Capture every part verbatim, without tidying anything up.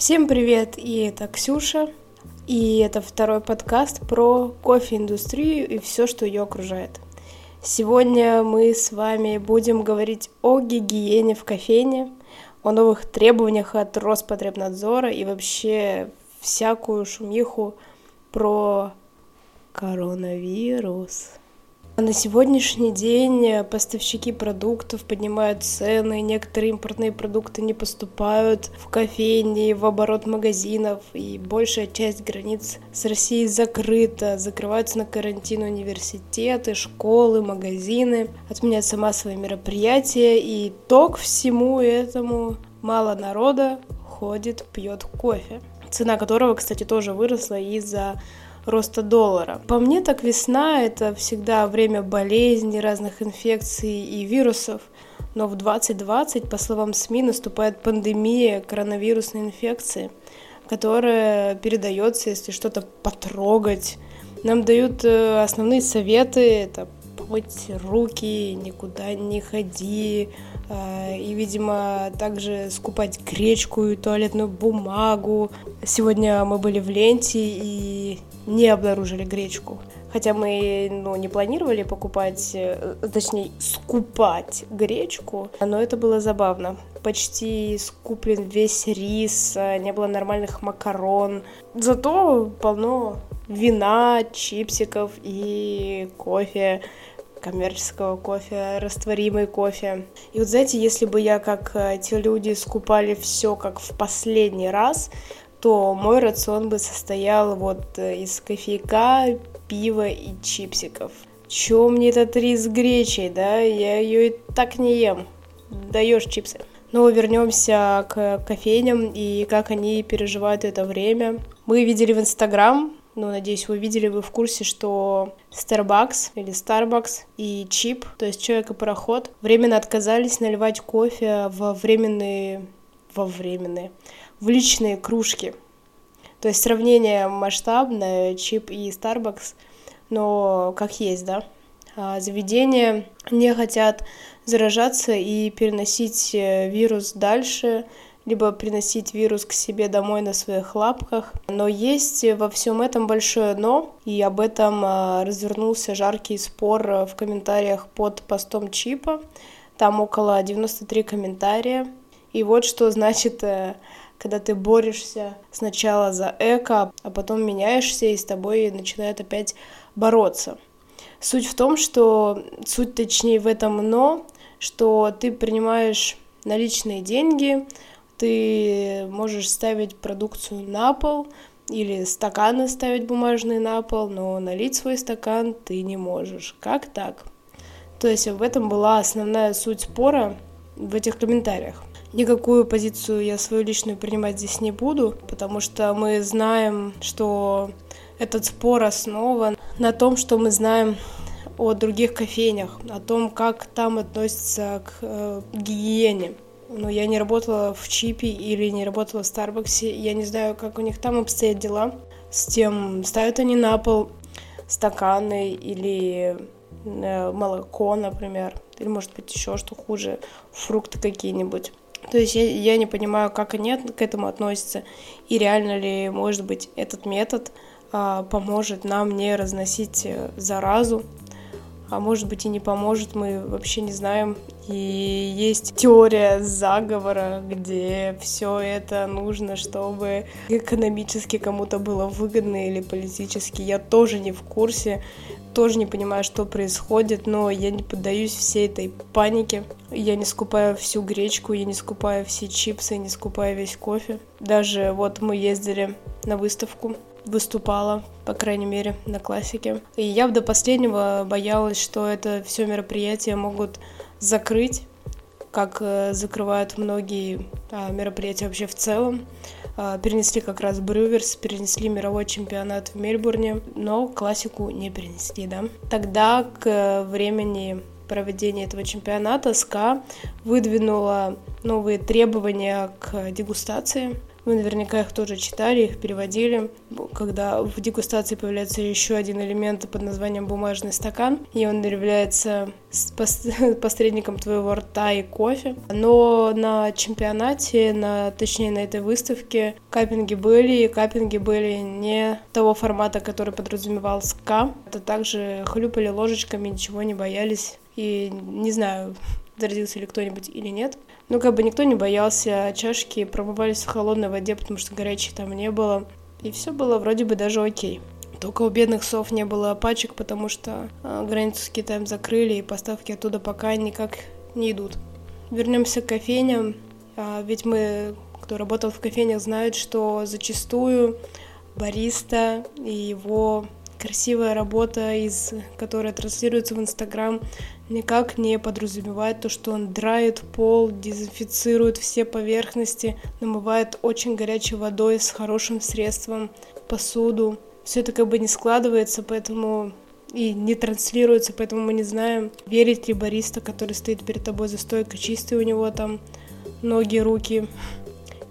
Всем привет, и это Ксюша, и это второй подкаст про кофе-индустрию и все, что ее окружает. Сегодня мы с вами будем говорить о гигиене в кофейне, о новых требованиях от Роспотребнадзора и вообще всякую шумиху про коронавирус. На сегодняшний день поставщики продуктов поднимают цены, некоторые импортные продукты не поступают в кофейни, в оборот магазинов, и большая часть границ с Россией закрыта, закрываются на карантин университеты, школы, магазины, отменяются массовые мероприятия, и итог всему этому мало народа ходит, пьет кофе, цена которого, кстати, тоже выросла из-за роста доллара. По мне, так весна — это всегда время болезней, разных инфекций и вирусов. Но в двадцать двадцатом, по словам СМИ, наступает пандемия коронавирусной инфекции, которая передается, если что-то потрогать. Нам дают основные советы — это помыть руки, никуда не ходи, и, видимо, также скупать гречку и туалетную бумагу. Сегодня мы были в Ленте и не обнаружили гречку. Хотя мы ну, не планировали покупать, точнее, скупать гречку, но это было забавно. Почти скуплен весь рис, не было нормальных макарон. Зато полно вина, чипсиков и кофе, коммерческого кофе, растворимый кофе. И вот знаете, если бы я, как те люди, скупали все как в последний раз, то мой рацион бы состоял вот из кофейка, пива и чипсиков. Чё мне этот рис с гречей, да? Я ее и так не ем. Даешь чипсы. Но вернемся к кофейням и как они переживают это время. Мы видели в Инстаграм, ну, надеюсь, вы видели, вы в курсе, что Starbucks или Starbucks и Чип, то есть Человек и Пароход, временно отказались наливать кофе во временные... во временные... в личные кружки. То есть сравнение масштабное, Чип и Starbucks, но как есть, да. А заведения не хотят заражаться и переносить вирус дальше, либо приносить вирус к себе домой на своих лапках. Но есть во всем этом большое «но», и об этом развернулся жаркий спор в комментариях под постом Чипа. Там около девяносто три комментария. И вот что значит, когда ты борешься сначала за эко, а потом меняешься, и с тобой начинают опять бороться. Суть в том, что... Суть, точнее, в этом «но», что ты принимаешь наличные деньги, ты можешь ставить продукцию на пол или стаканы ставить бумажные на пол, но налить свой стакан ты не можешь. Как так? То есть в этом была основная суть спора в этих комментариях. Никакую позицию я свою личную принимать здесь не буду, потому что мы знаем, что этот спор основан на том, что мы знаем о других кофейнях, о том, как там относятся к э, гигиене. Но я не работала в Чипе или не работала в Старбаксе, я не знаю, как у них там обстоят дела с тем, ставят они на пол стаканы или э, молоко, например, или, может быть, еще что хуже, фрукты какие-нибудь. То есть я, я не понимаю, как они к этому относятся, и реально ли, может быть, этот метод э, поможет нам не разносить заразу. А может быть и не поможет, мы вообще не знаем. И есть теория заговора, где все это нужно, чтобы экономически кому-то было выгодно или политически. Я тоже не в курсе, тоже не понимаю, что происходит, но я не поддаюсь всей этой панике. Я не скупаю всю гречку, я не скупаю все чипсы, я не скупаю весь кофе. Даже вот мы ездили на выставку. Выступала, по крайней мере, на классике. И я до последнего боялась, что это все мероприятие могут закрыть, как закрывают многие мероприятия вообще в целом. Перенесли как раз Брюверс, перенесли мировой чемпионат в Мельбурне, но классику не перенесли, да. Тогда к времени проведения этого чемпионата СКА выдвинула новые требования к дегустации. В Вы наверняка их тоже читали, их переводили. Когда в дегустации появляется еще один элемент под названием бумажный стакан, и он является посредником твоего рта и кофе. Но на чемпионате, на, точнее на этой выставке, каппинги были, и каппинги были не того формата, который подразумевал СКА. Это также хлюпали ложечками, ничего не боялись. И не знаю, заразился ли кто-нибудь или нет. Но как бы никто не боялся, чашки промывались в холодной воде, потому что горячей там не было. И все было вроде бы даже окей. Только у бедных сов не было пачек, потому что границу с Китаем закрыли, и поставки оттуда пока никак не идут. Вернемся к кофейням. Ведь мы, кто работал в кофейнях, знают, что зачастую бариста и его красивая работа, из которой транслируется в Инстаграм, никак не подразумевает то, что он драет пол, дезинфицирует все поверхности, намывает очень горячей водой с хорошим средством посуду. Все это как бы не складывается, поэтому и не транслируется, поэтому мы не знаем, верит ли бариста, который стоит перед тобой за стойкой, чистые у него там ноги, руки,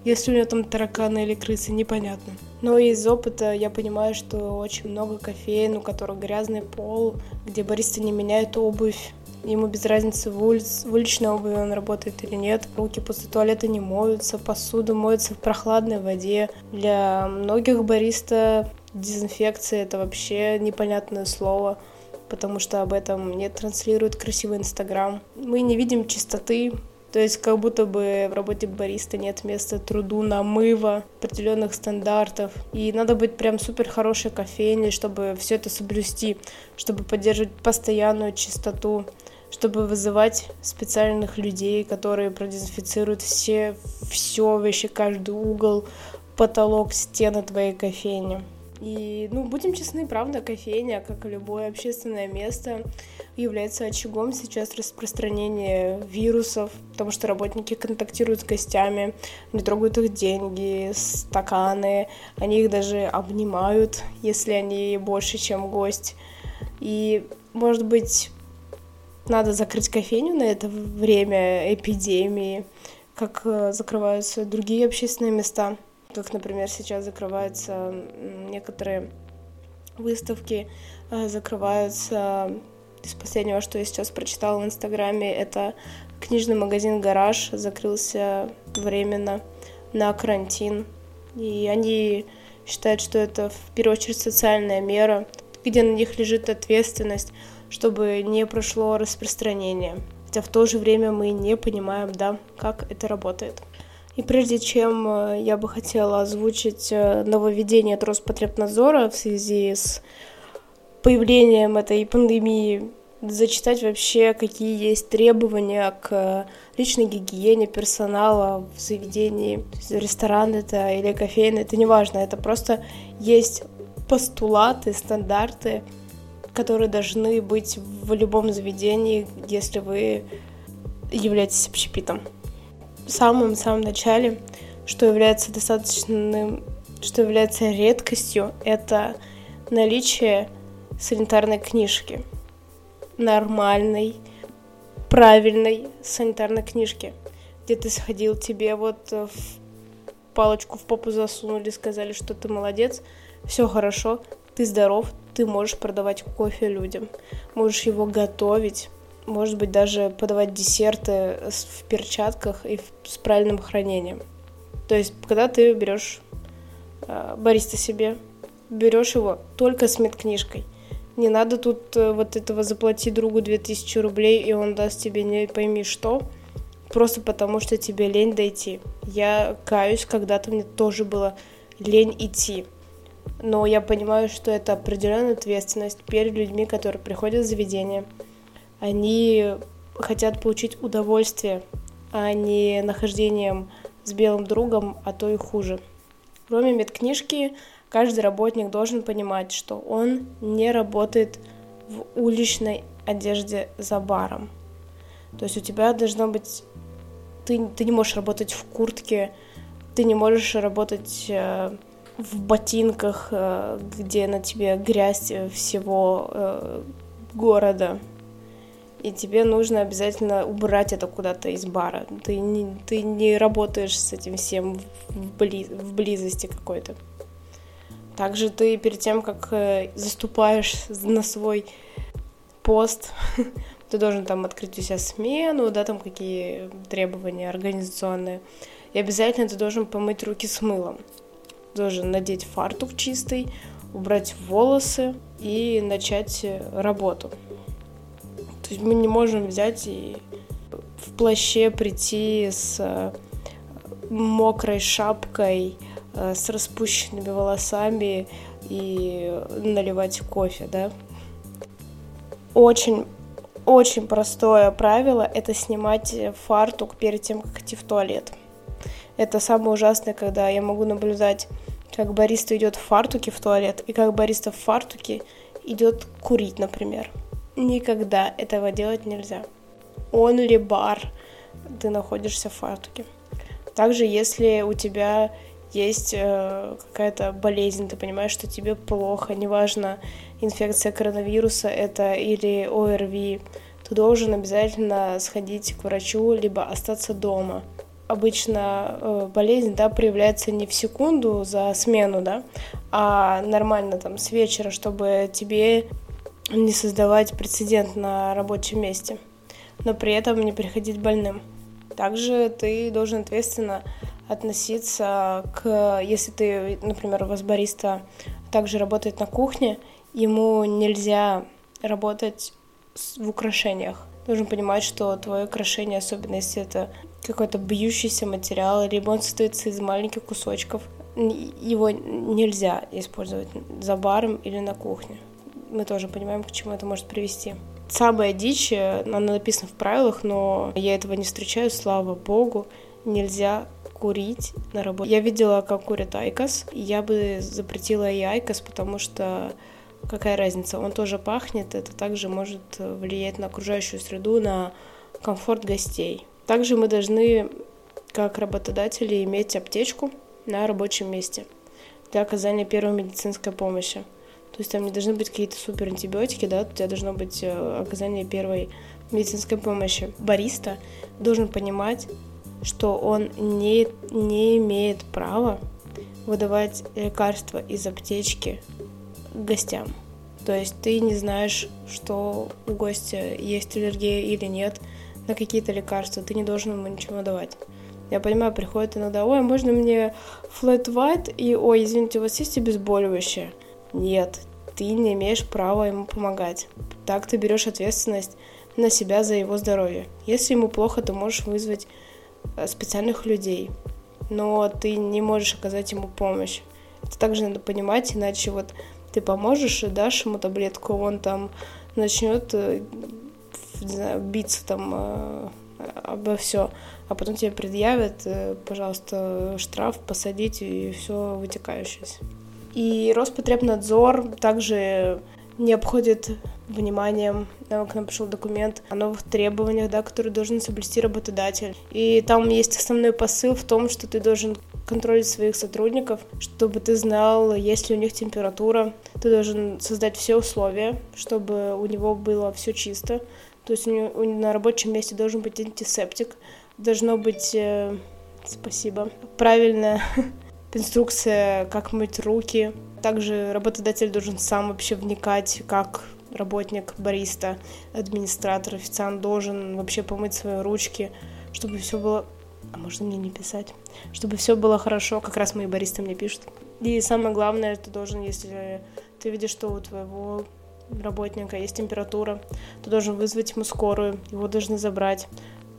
если у него там тараканы или крысы, непонятно. Но из опыта я понимаю, что очень много кофеен, у которых грязный пол, где бариста не меняет обувь. Ему без разницы, в, улиц, в уличной обуви он работает или нет. Руки после туалета не моются, посуда моется в прохладной воде. Для многих бариста дезинфекция – это вообще непонятное слово, потому что об этом не транслирует красивый Инстаграм. Мы не видим чистоты. То есть как будто бы в работе бариста нет места труду, намыва, определенных стандартов. И надо быть прям супер хорошей кофейней, чтобы все это соблюсти, чтобы поддерживать постоянную чистоту, чтобы вызывать специальных людей, которые продезинфицируют все, все вещи, каждый угол, потолок, стены твоей кофейни. И, ну, будем честны, правда, кофейня, как и любое общественное место, является очагом сейчас распространения вирусов, потому что работники контактируют с гостями, они трогают их деньги, стаканы, они их даже обнимают, если они больше, чем гость. И, может быть, надо закрыть кофейню на это время эпидемии, как закрываются другие общественные места. Как, например, сейчас закрываются некоторые выставки, закрываются... Из последнего, что я сейчас прочитала в Инстаграме, это книжный магазин «Гараж» закрылся временно на карантин. И они считают, что это, в первую очередь, социальная мера, где на них лежит ответственность, чтобы не прошло распространение. Хотя в то же время мы не понимаем, да, как это работает. И прежде чем я бы хотела озвучить нововведение от Роспотребнадзора в связи с появлением этой пандемии, зачитать вообще, какие есть требования к личной гигиене персонала в заведении, ресторан это или кофейный, это не важно, это просто есть постулаты, стандарты, которые должны быть в любом заведении, если вы являетесь общепитом. В самом-самом начале, что является достаточным, что является редкостью, это наличие санитарной книжки. Нормальной, правильной санитарной книжки. Где ты сходил, тебе вот в палочку в попу засунули, сказали, что ты молодец, все хорошо, ты здоров, ты можешь продавать кофе людям, можешь его готовить. Может быть, даже подавать десерты в перчатках и с правильным хранением. То есть, когда ты берешь э, бариста себе, берешь его только с медкнижкой. Не надо тут э, вот этого заплати другу две тысячи рублей, и он даст тебе не пойми что, просто потому что тебе лень дойти. Я каюсь, когда-то мне тоже было лень идти. Но я понимаю, что это определенная ответственность перед людьми, которые приходят в заведение. Они хотят получить удовольствие, а не нахождением с белым другом, а то и хуже. Кроме медкнижки, каждый работник должен понимать, что он не работает в уличной одежде за баром. То есть у тебя должно быть... Ты, ты не можешь работать в куртке, ты не можешь работать э, в ботинках, э, где на тебе грязь всего э, города. и тебе нужно обязательно убрать это куда-то из бара. Ты не, ты не работаешь с этим всем в, бли, в близости какой-то. Также ты перед тем, как заступаешь на свой пост, ты должен там открыть у себя смену, да, там какие требования организационные. И обязательно ты должен помыть руки с мылом. Должен надеть фартук чистый, убрать волосы и начать работу. То есть мы не можем взять и в плаще прийти с мокрой шапкой, с распущенными волосами и наливать кофе, да. Очень, очень простое правило – это снимать фартук перед тем, как идти в туалет. Это самое ужасное, когда я могу наблюдать, как бариста идет в фартуке в туалет и как бариста в фартуке идет курить, например. Никогда этого делать нельзя. Only bar. Ты находишься в фартуке. Также, если у тебя есть э, какая-то болезнь, ты понимаешь, что тебе плохо, неважно, инфекция коронавируса это или ОРВИ, ты должен обязательно сходить к врачу, либо остаться дома. Обычно э, болезнь, да, проявляется не в секунду за смену, да, а нормально там с вечера, чтобы тебе не создавать прецедент на рабочем месте, но при этом не приходить больным. Также ты должен ответственно относиться к... Если ты, например, у вас бариста также работает на кухне, ему нельзя работать в украшениях. Должен понимать, что твое украшение, особенно если это какой-то бьющийся материал, либо он состоит из маленьких кусочков, его нельзя использовать за баром или на кухне. Мы тоже понимаем, к чему это может привести. Самая дичь, она написана в правилах, но я этого не встречаю, слава богу, нельзя курить на работе. Я видела, как курит Айкос, и я бы запретила и Айкос, потому что какая разница, он тоже пахнет, это также может влиять на окружающую среду, на комфорт гостей. Также мы должны, как работодатели, иметь аптечку на рабочем месте для оказания первой медицинской помощи. То есть там не должны быть какие-то супер антибиотики, да, у тебя должно быть оказание первой медицинской помощи. Бариста должен понимать, что он не, не имеет права выдавать лекарства из аптечки гостям. То есть ты не знаешь, что у гостя есть аллергия или нет на какие-то лекарства, ты не должен ему ничего давать. Я понимаю, приходят иногда, ой, можно мне flat white, и ой, извините, у вас есть обезболивающее? Нет, ты не имеешь права ему помогать. Так ты берешь ответственность на себя за его здоровье. Если ему плохо, ты можешь вызвать специальных людей, но ты не можешь оказать ему помощь. Это также надо понимать, иначе вот ты поможешь и дашь ему таблетку, он там начнет, не знаю, биться там обо все, а потом тебе предъявят, пожалуйста, штраф, посадить и все вытекающее. И Роспотребнадзор также не обходит вниманием, к нам пришел документ о новых требованиях, да, которые должен соблюсти работодатель. И там есть основной посыл в том, что ты должен контролировать своих сотрудников, чтобы ты знал, есть ли у них температура. Ты должен создать все условия, чтобы у него было все чисто. То есть у него, на рабочем месте должен быть антисептик, должно быть... Э, спасибо. Правильно... Инструкция, как мыть руки. Также работодатель должен сам вообще вникать, как работник, бариста, администратор, официант должен вообще помыть свои ручки, чтобы все было... А можно мне не писать? Чтобы все было хорошо. Как раз мои баристы мне пишут. И самое главное, ты должен, если ты видишь, что у твоего работника есть температура, ты должен вызвать ему скорую, его должны забрать,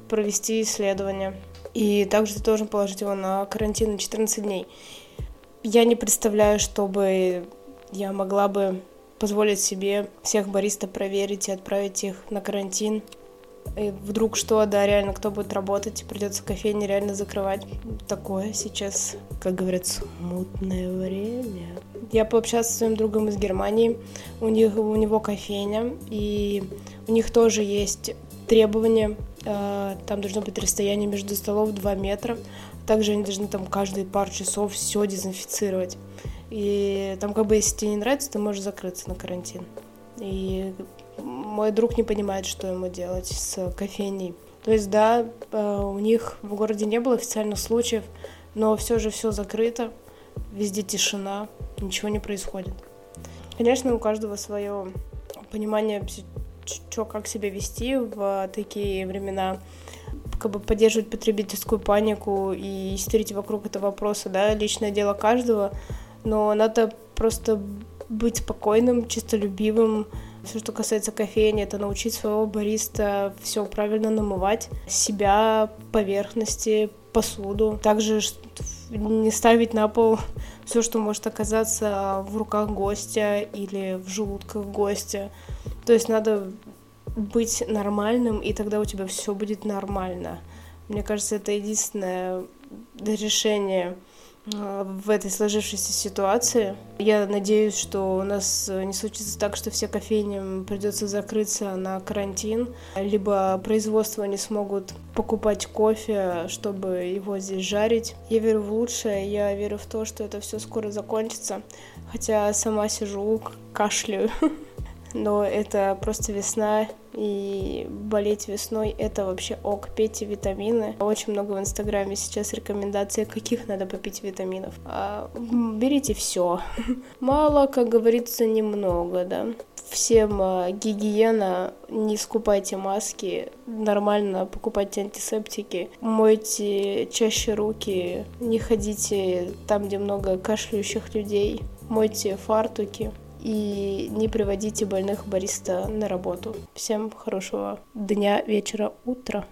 провести исследование. И также ты должен положить его на карантин на четырнадцать дней. Я не представляю, чтобы я могла бы позволить себе всех баристов проверить и отправить их на карантин. И вдруг что, да, реально, кто будет работать, придется кофейни реально закрывать. Такое сейчас, как говорят, смутное время. Я пообщалась со своим другом из Германии, у них, у него кофейня, и у них тоже есть требования. Там должно быть расстояние между столов два метра. Также они должны там каждые пару часов все дезинфицировать. И там как бы если тебе не нравится, ты можешь закрыться на карантин. И мой друг не понимает, что ему делать с кофейней. То есть, да, у них в городе не было официальных случаев, но все же все закрыто, везде тишина, ничего не происходит. Конечно, у каждого свое понимание, что, как себя вести в такие времена, как бы поддерживать потребительскую панику и истерить вокруг этого вопроса, да, личное дело каждого, но надо просто быть спокойным, честолюбивым. Все, что касается кофейни, это научить своего бариста все правильно намывать, себя, поверхности, посуду. Также не ставить на пол все, что может оказаться в руках гостя или в желудках гостя. То есть надо быть нормальным, и тогда у тебя все будет нормально. Мне кажется, это единственное решение в этой сложившейся ситуации. Я надеюсь, что у нас не случится так, что все кофейни придется закрыться на карантин, либо производства не смогут покупать кофе, чтобы его здесь жарить. Я верю в лучшее, я верю в то, что это все скоро закончится, хотя сама сижу, кашляю. Но это просто весна, и болеть весной — это вообще ок. Пейте витамины. Очень много в Инстаграме сейчас рекомендаций, каких надо попить витаминов. А, берите все. Мало, как говорится, немного, да. Всем гигиена, не скупайте маски, нормально покупайте антисептики, мойте чаще руки, не ходите там, где много кашляющих людей, мойте фартуки. И не приводите больных бариста на работу. Всем хорошего дня, вечера, утра.